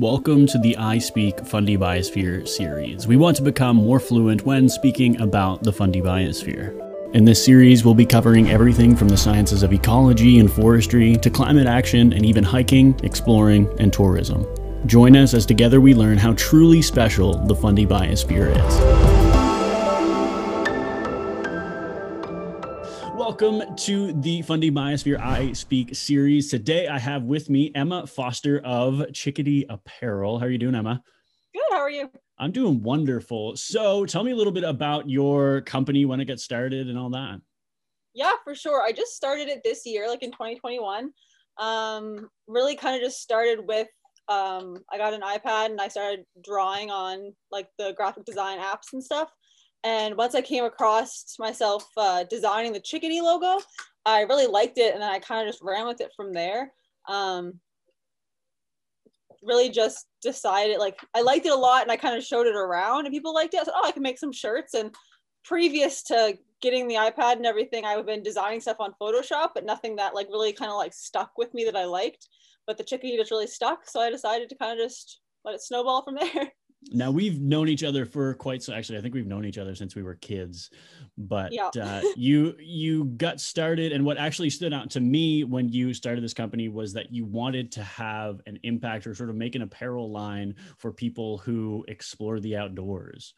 Welcome to the I Speak Fundy Biosphere series. We want to become more fluent when speaking about the Fundy Biosphere. In this series, we'll be covering everything from the sciences of ecology and forestry to climate action and even hiking, exploring, and tourism. Join us as together we learn how truly special the Fundy Biosphere is. Welcome to the Fundy Biosphere I Speak series. Today I have with me Emma Foster of Chickadee Apparel. How are you doing, Emma? Good, how are you? I'm doing wonderful. So tell me a little bit about your company, when it got started and all that. Yeah, for sure. I just started it this year, like in 2021. Really kind of just started with, I got an iPad and I started drawing on like the graphic design apps and stuff. And once I came across myself designing the Chickadee logo, I really liked it. And then I kind of just ran with it from there. Really just decided, like, I liked it a lot and I kind of showed it around and people liked it. I said, oh, I can make some shirts. And previous to getting the iPad and everything, I had been designing stuff on Photoshop, but nothing that like really kind of like stuck with me that I liked, but the Chickadee just really stuck. So I decided to kind of just let it snowball from there. Now we've known each other for quite so actually, I think we've known each other since we were kids, but yeah. you got started, and what actually stood out to me when you started this company was that you wanted to have an impact or sort of make an apparel line for people who explore the outdoors.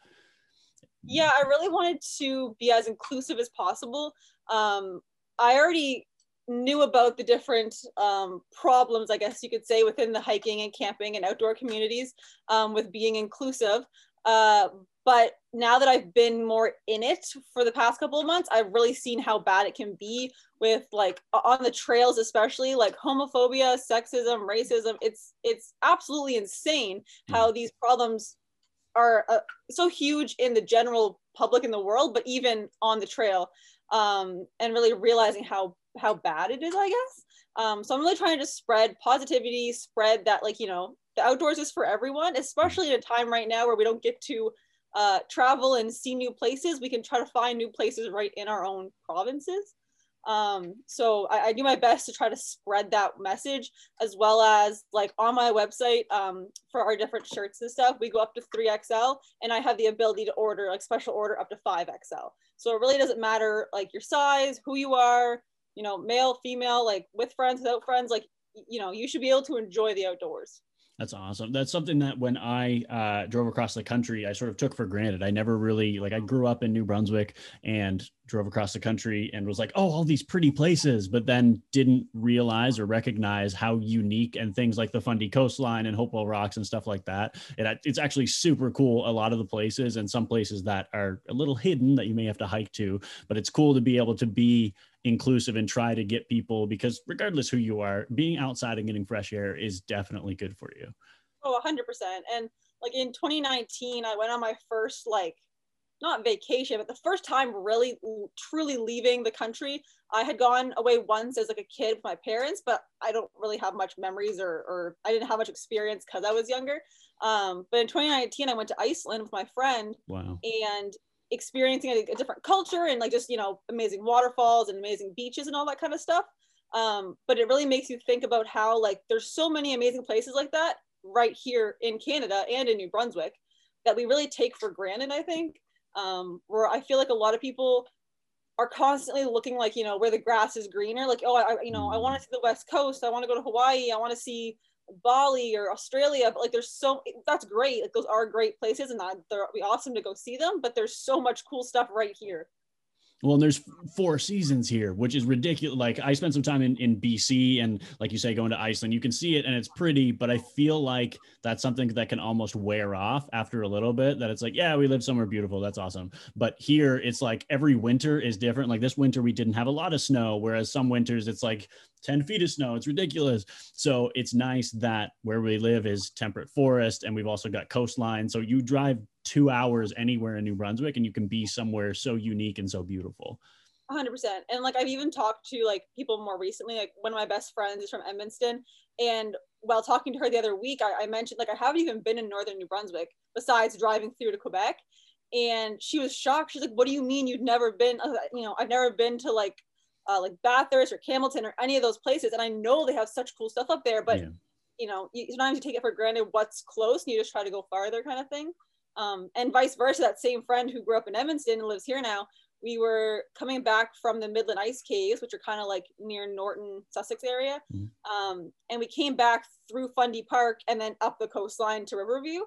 Yeah, I really wanted to be as inclusive as possible. I already knew about the different problems, I guess you could say, within the hiking and camping and outdoor communities with being inclusive. But now that I've been more in it for the past couple of months, I've really seen how bad it can be with, like, on the trails, especially, like homophobia, sexism, racism. It's absolutely insane how these problems are so huge in the general public in the world, but even on the trail, and really realizing how bad it is, I guess. So I'm really trying to just spread positivity, spread that, like, you know, the outdoors is for everyone, especially at a time right now where we don't get to travel and see new places. We can try to find new places right in our own provinces. So I do my best to try to spread that message, as well as, like, on my website, for our different shirts and stuff, we go up to 3XL, and I have the ability to order, like, special order up to 5XL. So it really doesn't matter, like, your size, who you are, you know, male, female, like, with friends, without friends, like, you know, you should be able to enjoy the outdoors. That's awesome. That's something that when I drove across the country, I sort of took for granted. I never really, like, I grew up in New Brunswick and drove across the country and was like, oh, all these pretty places, but then didn't realize or recognize how unique, and things like the Fundy coastline and Hopewell Rocks and stuff like that. It's actually super cool, a lot of the places, and some places that are a little hidden that you may have to hike to, but it's cool to be able to be inclusive and try to get people, because regardless who you are, being outside and getting fresh air is definitely good for you. Oh, 100%. And, like, in 2019, I went on my first, like, not vacation, but the first time really truly leaving the country. I had gone away once as, like, a kid with my parents, but I don't really have much memories, or I didn't have much experience because I was younger. But in 2019, I went to Iceland with my friend. Wow. And experiencing a different culture and, like, just, you know, amazing waterfalls and amazing beaches and all that kind of stuff. But it really makes you think about how, like, there's so many amazing places like that right here in Canada and in New Brunswick that we really take for granted, I think, where I feel like a lot of people are constantly looking, like, you know, where the grass is greener, like, oh, you know, I want to see the West Coast, I want to go to Hawaii, I want to see Bali or Australia, but, like, there's so, that's great, like, those are great places and they're awesome to go see them, but there's so much cool stuff right here. Well, and there's 4 seasons here, which is ridiculous. Like, I spent some time in BC, and, like you say, going to Iceland, you can see it and it's pretty, but I feel like that's something that can almost wear off after a little bit, that it's like, yeah, we live somewhere beautiful, that's awesome. But here it's like every winter is different. Like, this winter we didn't have a lot of snow, whereas some winters it's like 10 feet of snow. It's ridiculous. So it's nice that where we live is temperate forest, and we've also got coastline. So you drive 2 hours anywhere in New Brunswick and you can be somewhere so unique and so beautiful. 100%. And, like, I've even talked to, like, people more recently, like, one of my best friends is from Edmundston, and while talking to her the other week, I mentioned, like, I haven't even been in northern New Brunswick besides driving through to Quebec, and she was shocked. She's like, what do you mean you've never been? You know, I've never been to, like Bathurst or Campbellton or any of those places, and I know they have such cool stuff up there, but yeah. you know, you sometimes you take it for granted what's close and you just try to go farther kind of thing. And vice versa, that same friend who grew up in Edmundston and lives here now, we were coming back from the Midland Ice Caves, which are kind of like near Norton, Sussex area. Mm-hmm. And we came back through Fundy Park and then up the coastline to Riverview.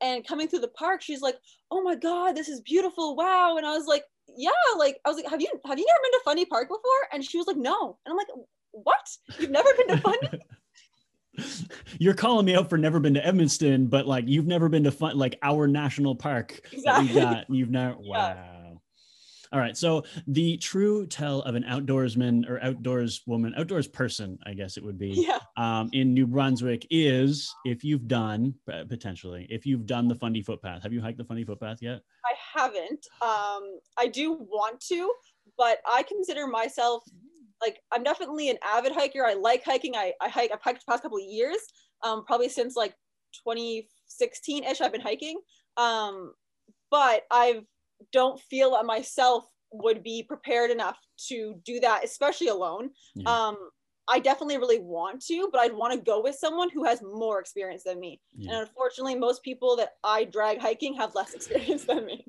And coming through the park, she's like, oh my God, this is beautiful. Wow. And I was like, yeah, like, I was like, have you never been to Fundy Park before? And she was like, no. And I'm like, what? You've never been to Fundy? You're calling me out for never been to Edmundston, but like, you've never been to Fundy, like our national park. Exactly. You've never, yeah. Wow. All right, so the true tell of an outdoorsman or outdoors woman, outdoors person, I guess it would be, yeah. In New Brunswick is if you've done, potentially, if you've done the Fundy Footpath. Have you hiked the Fundy Footpath yet? I haven't. I do want to, but I consider myself, like, I'm definitely an avid hiker. I like hiking. I've hiked the past couple of years, probably since like 2016-ish I've been hiking, but I don't feel that myself would be prepared enough to do that, especially alone. Yeah. I definitely really want to, but I'd want to go with someone who has more experience than me. Yeah. And unfortunately, most people that I drag hiking have less experience than me.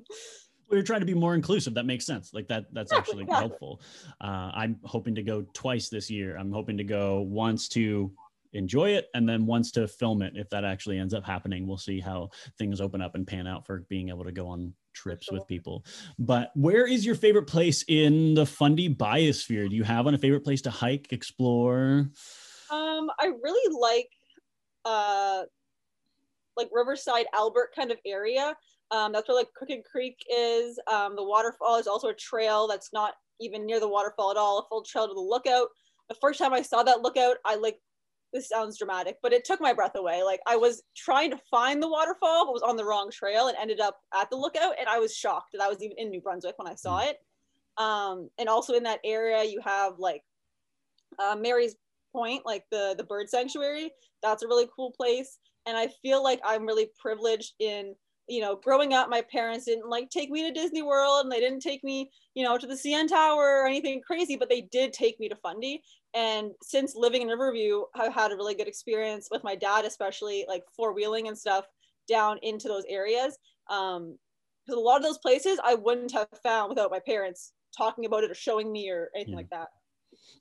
We're trying to be more inclusive. That makes sense. Like that's actually helpful. I'm hoping to go twice this year. I'm hoping to go once to enjoy it and then once to film it. If that actually ends up happening, we'll see how things open up and pan out for being able to go on trips with people. But where is your favorite place in the Fundy Biosphere? Do you have a favorite place to hike, explore? I really like Riverside Albert kind of area. That's where like Crooked Creek is. The waterfall is also a trail that's not even near the waterfall at all, a full trail to the lookout. The first time I saw that lookout, I like, this sounds dramatic, but it took my breath away. Like I was trying to find the waterfall, but was on the wrong trail and ended up at the lookout. And I was shocked that I was even in New Brunswick when I saw it. And also in that area, you have like Mary's Point, like the bird sanctuary. That's a really cool place. And I feel like I'm really privileged in, you know, growing up, my parents didn't like take me to Disney World and they didn't take me, you know, to the CN Tower or anything crazy, but they did take me to Fundy. And since living in Riverview, I've had a really good experience with my dad, especially like four-wheeling and stuff down into those areas. Because a lot of those places I wouldn't have found without my parents talking about it or showing me or anything like that.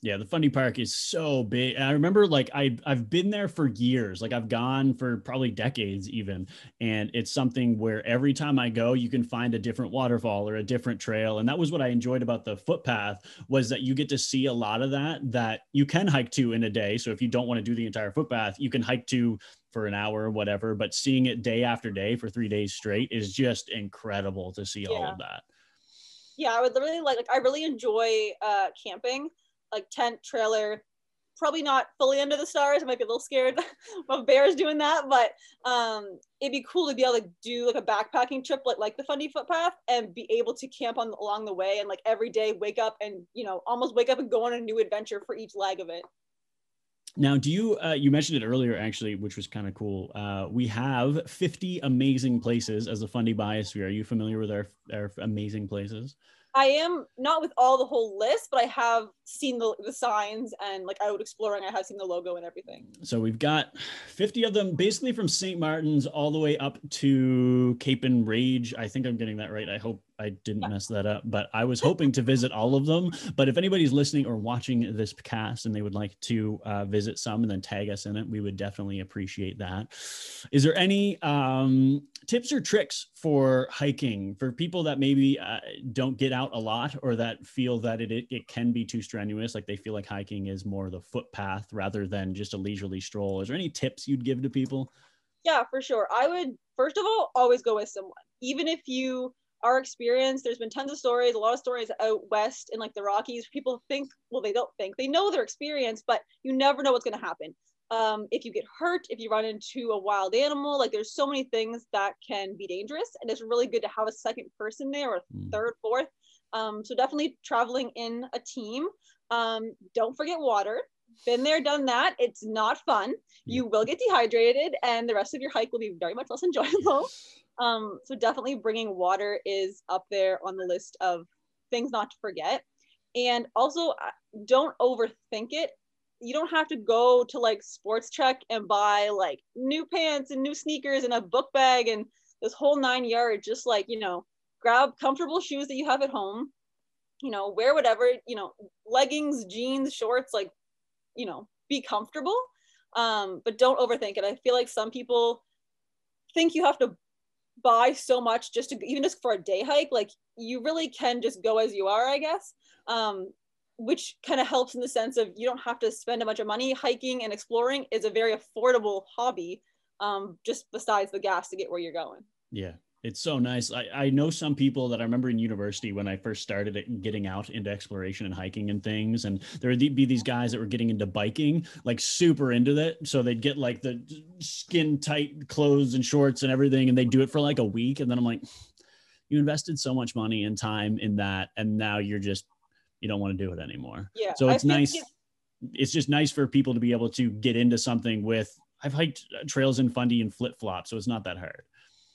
Yeah, the Fundy Park is so big. And I remember like I've been there for years. Like I've gone for probably decades even. And it's something where every time I go, you can find a different waterfall or a different trail. And that was what I enjoyed about the footpath was that you get to see a lot of that you can hike to in a day. So if you don't want to do the entire footpath, you can hike to for an hour or whatever, but seeing it day after day for 3 days straight is just incredible to see all of that. Yeah, I would really like I really enjoy camping. Like tent, trailer, probably not fully under the stars. I might be a little scared of bears doing that, but it'd be cool to be able to do like a backpacking trip like the Fundy Footpath and be able to camp on along the way and like every day wake up and, you know, almost wake up and go on a new adventure for each leg of it. Now, do you, you mentioned it earlier, actually, which was kind of cool. We have 50 amazing places as a Fundy Biosphere. Are you familiar with our amazing places? I am not with all the whole list, but I have seen the signs and like out exploring, I have seen the logo and everything. So we've got 50 of them basically from Saint Martin's all the way up to Cape Enrage. I think I'm getting that right. I hope I didn't mess that up, but I was hoping to visit all of them. But if anybody's listening or watching this cast and they would like to visit some and then tag us in it, we would definitely appreciate that. Is there any tips or tricks for hiking for people that maybe don't get out a lot or that feel that it can be too strenuous? Like they feel like hiking is more the footpath rather than just a leisurely stroll. Is there any tips you'd give to people? Yeah, for sure. I would, first of all, always go with someone. Even if you our experience, there's been tons of stories, a lot of stories out west in like the Rockies. People think, well, they don't think, they know their experience, but you never know what's going to happen. If you get hurt, if you run into a wild animal, like there's so many things that can be dangerous. And it's really good to have a second person there or third, fourth. So definitely traveling in a team. Don't forget water. Been there, done that. It's not fun. You will get dehydrated and the rest of your hike will be very much less enjoyable. So definitely bringing water is up there on the list of things not to forget. And also don't overthink it. you don't have to go to like Sports Check and buy like new pants and new sneakers and a book bag and this whole 9 yards. Just like, you know, grab comfortable shoes that you have at home, you know, wear whatever, you know, leggings, jeans, shorts, like, you know, be comfortable, but don't overthink it. I feel like some people think you have to buy so much just to, even just for a day hike, like you really can just go as you are, I guess, which kind of helps in the sense of you don't have to spend a bunch of money. Hiking and exploring is a very affordable hobby, just besides the gas to get where you're going. Yeah, it's so nice. I know some people that I remember in university when I first started getting out into exploration and hiking and things, and there would be these guys that were getting into biking, like super into that. So they'd get like the skin tight clothes and shorts and everything, and they'd do it for like a week. And then I'm like, you invested so much money and time in that, and now you're just, you don't want to do it anymore. Yeah. So it's nice. It's just nice for people to be able to get into something with, I've hiked trails in Fundy and flip-flops, so it's not that hard.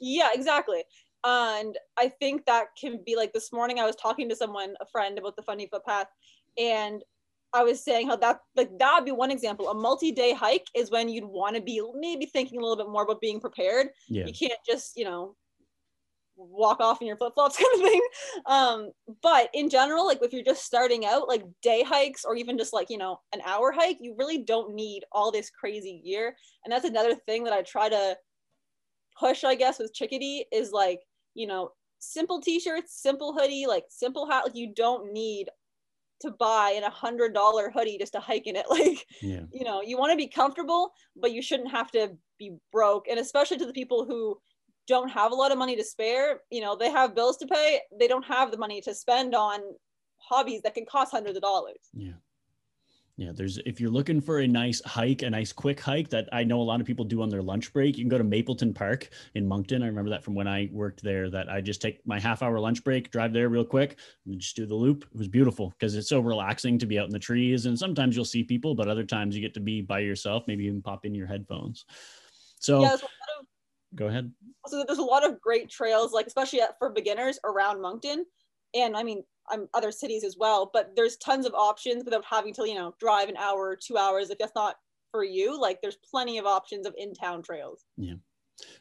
Yeah, exactly. And I think that can be like, this morning I was talking to someone, a friend, about the Fundy Footpath, and I was saying how that, like, that would be one example. A multi-day hike is when you'd want to be maybe thinking a little bit more about being prepared. Yeah. You can't just, you know, walk off in your flip-flops kind of thing. But in general, like if you're just starting out, like day hikes or even just like, you know, an hour hike, you really don't need all this crazy gear. And that's another thing that I try to push, I guess, with Chickadee is like, you know, simple t-shirts, simple hoodie, like simple hat. Like you don't need to buy an $100 hoodie just to hike in it. Like, yeah, you know, you want to be comfortable, but you shouldn't have to be broke. And especially to the people who don't have a lot of money to spare, you know, they have bills to pay, they don't have the money to spend on hobbies that can cost hundreds of dollars. Yeah. Yeah, there's, if you're looking for a nice hike, a nice quick hike that I know a lot of people do on their lunch break, you can go to Mapleton Park in Moncton. I remember that from when I worked there, that I just take my half-hour lunch break, drive there real quick, and just do the loop. It was beautiful because it's so relaxing to be out in the trees, and sometimes you'll see people, but other times you get to be by yourself, maybe even pop in your headphones. So yeah, go ahead. So there's a lot of great trails, like especially for beginners around Moncton, and I mean other cities as well, but there's tons of options without having to, you know, drive an hour or 2 hours if that's not for you. Like there's plenty of options of in-town trails. Yeah.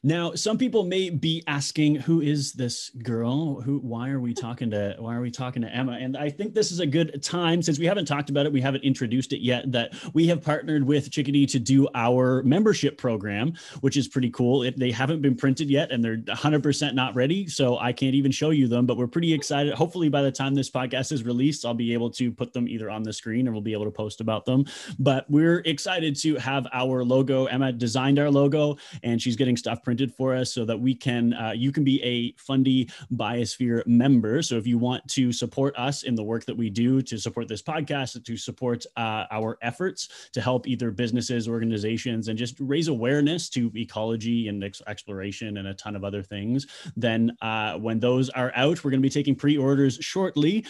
Now some people may be asking, who is this girl? Why are we talking to Emma? And I think this is a good time, since we haven't talked about it, we haven't introduced it yet, that we have partnered with Chickadee to do our membership program, which is pretty cool. They haven't been printed yet and they're 100% not ready, so I can't even show you them, but we're pretty excited. Hopefully by the time this podcast is released, I'll be able to put them either on the screen or we'll be able to post about them. But we're excited to have our logo. Emma designed our logo and she's getting stuff printed for us so that we can, you can be a Fundy Biosphere member. So if you want to support us in the work that we do, to support this podcast, to support our efforts to help either businesses, organizations, and just raise awareness to ecology and exploration and a ton of other things, then when those are out, we're going to be taking pre-orders shortly.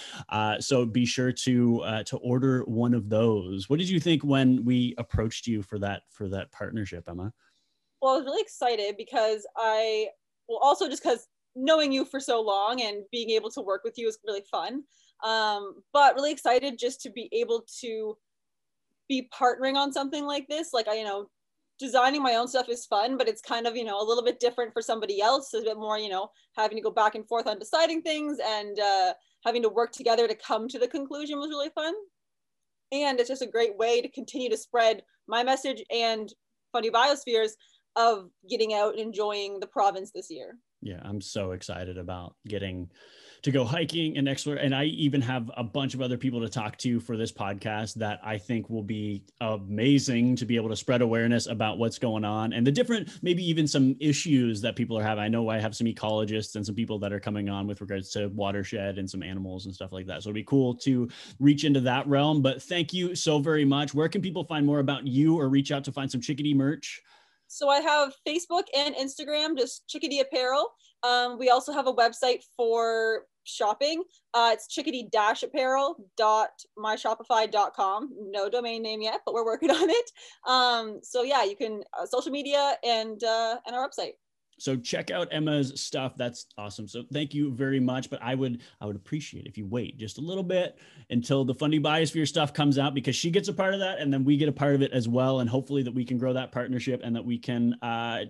So be sure to order one of those. What did you think when we approached you for that partnership, Emma? Well, I was really excited because because knowing you for so long and being able to work with you is really fun, but really excited just to be able to be partnering on something like this. Like, designing my own stuff is fun, but it's kind of, a little bit different for somebody else. It's a bit more, having to go back and forth on deciding things and having to work together to come to the conclusion was really fun. And it's just a great way to continue to spread my message and Fundy Biosphere's of getting out and enjoying the province this year. Yeah, I'm so excited about getting to go hiking and explore. And I even have a bunch of other people to talk to for this podcast that I think will be amazing to be able to spread awareness about what's going on and the different, maybe even some issues that people are having. I know I have some ecologists and some people that are coming on with regards to watershed and some animals and stuff like that. So it'd be cool to reach into that realm, but thank you so very much. Where can people find more about you or reach out to find some Chickadee merch? So I have Facebook and Instagram, just Chickadee Apparel. We also have a website for shopping. It's chickadee-apparel.myshopify.com. No domain name yet, but we're working on it. So yeah, you can social media and our website. So check out Emma's stuff. That's awesome. So thank you very much. But I would appreciate if you wait just a little bit until the Fundy Biosphere stuff comes out, because she gets a part of that and then we get a part of it as well. And hopefully that we can grow that partnership and that we can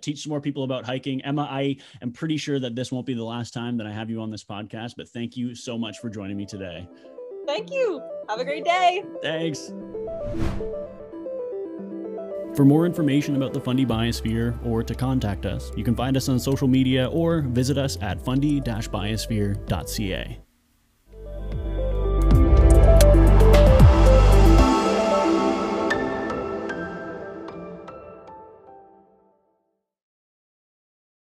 teach some more people about hiking. Emma, I am pretty sure that this won't be the last time that I have you on this podcast, but thank you so much for joining me today. Thank you. Have a great day. Thanks. For more information about the Fundy Biosphere or to contact us, you can find us on social media or visit us at fundy-biosphere.ca.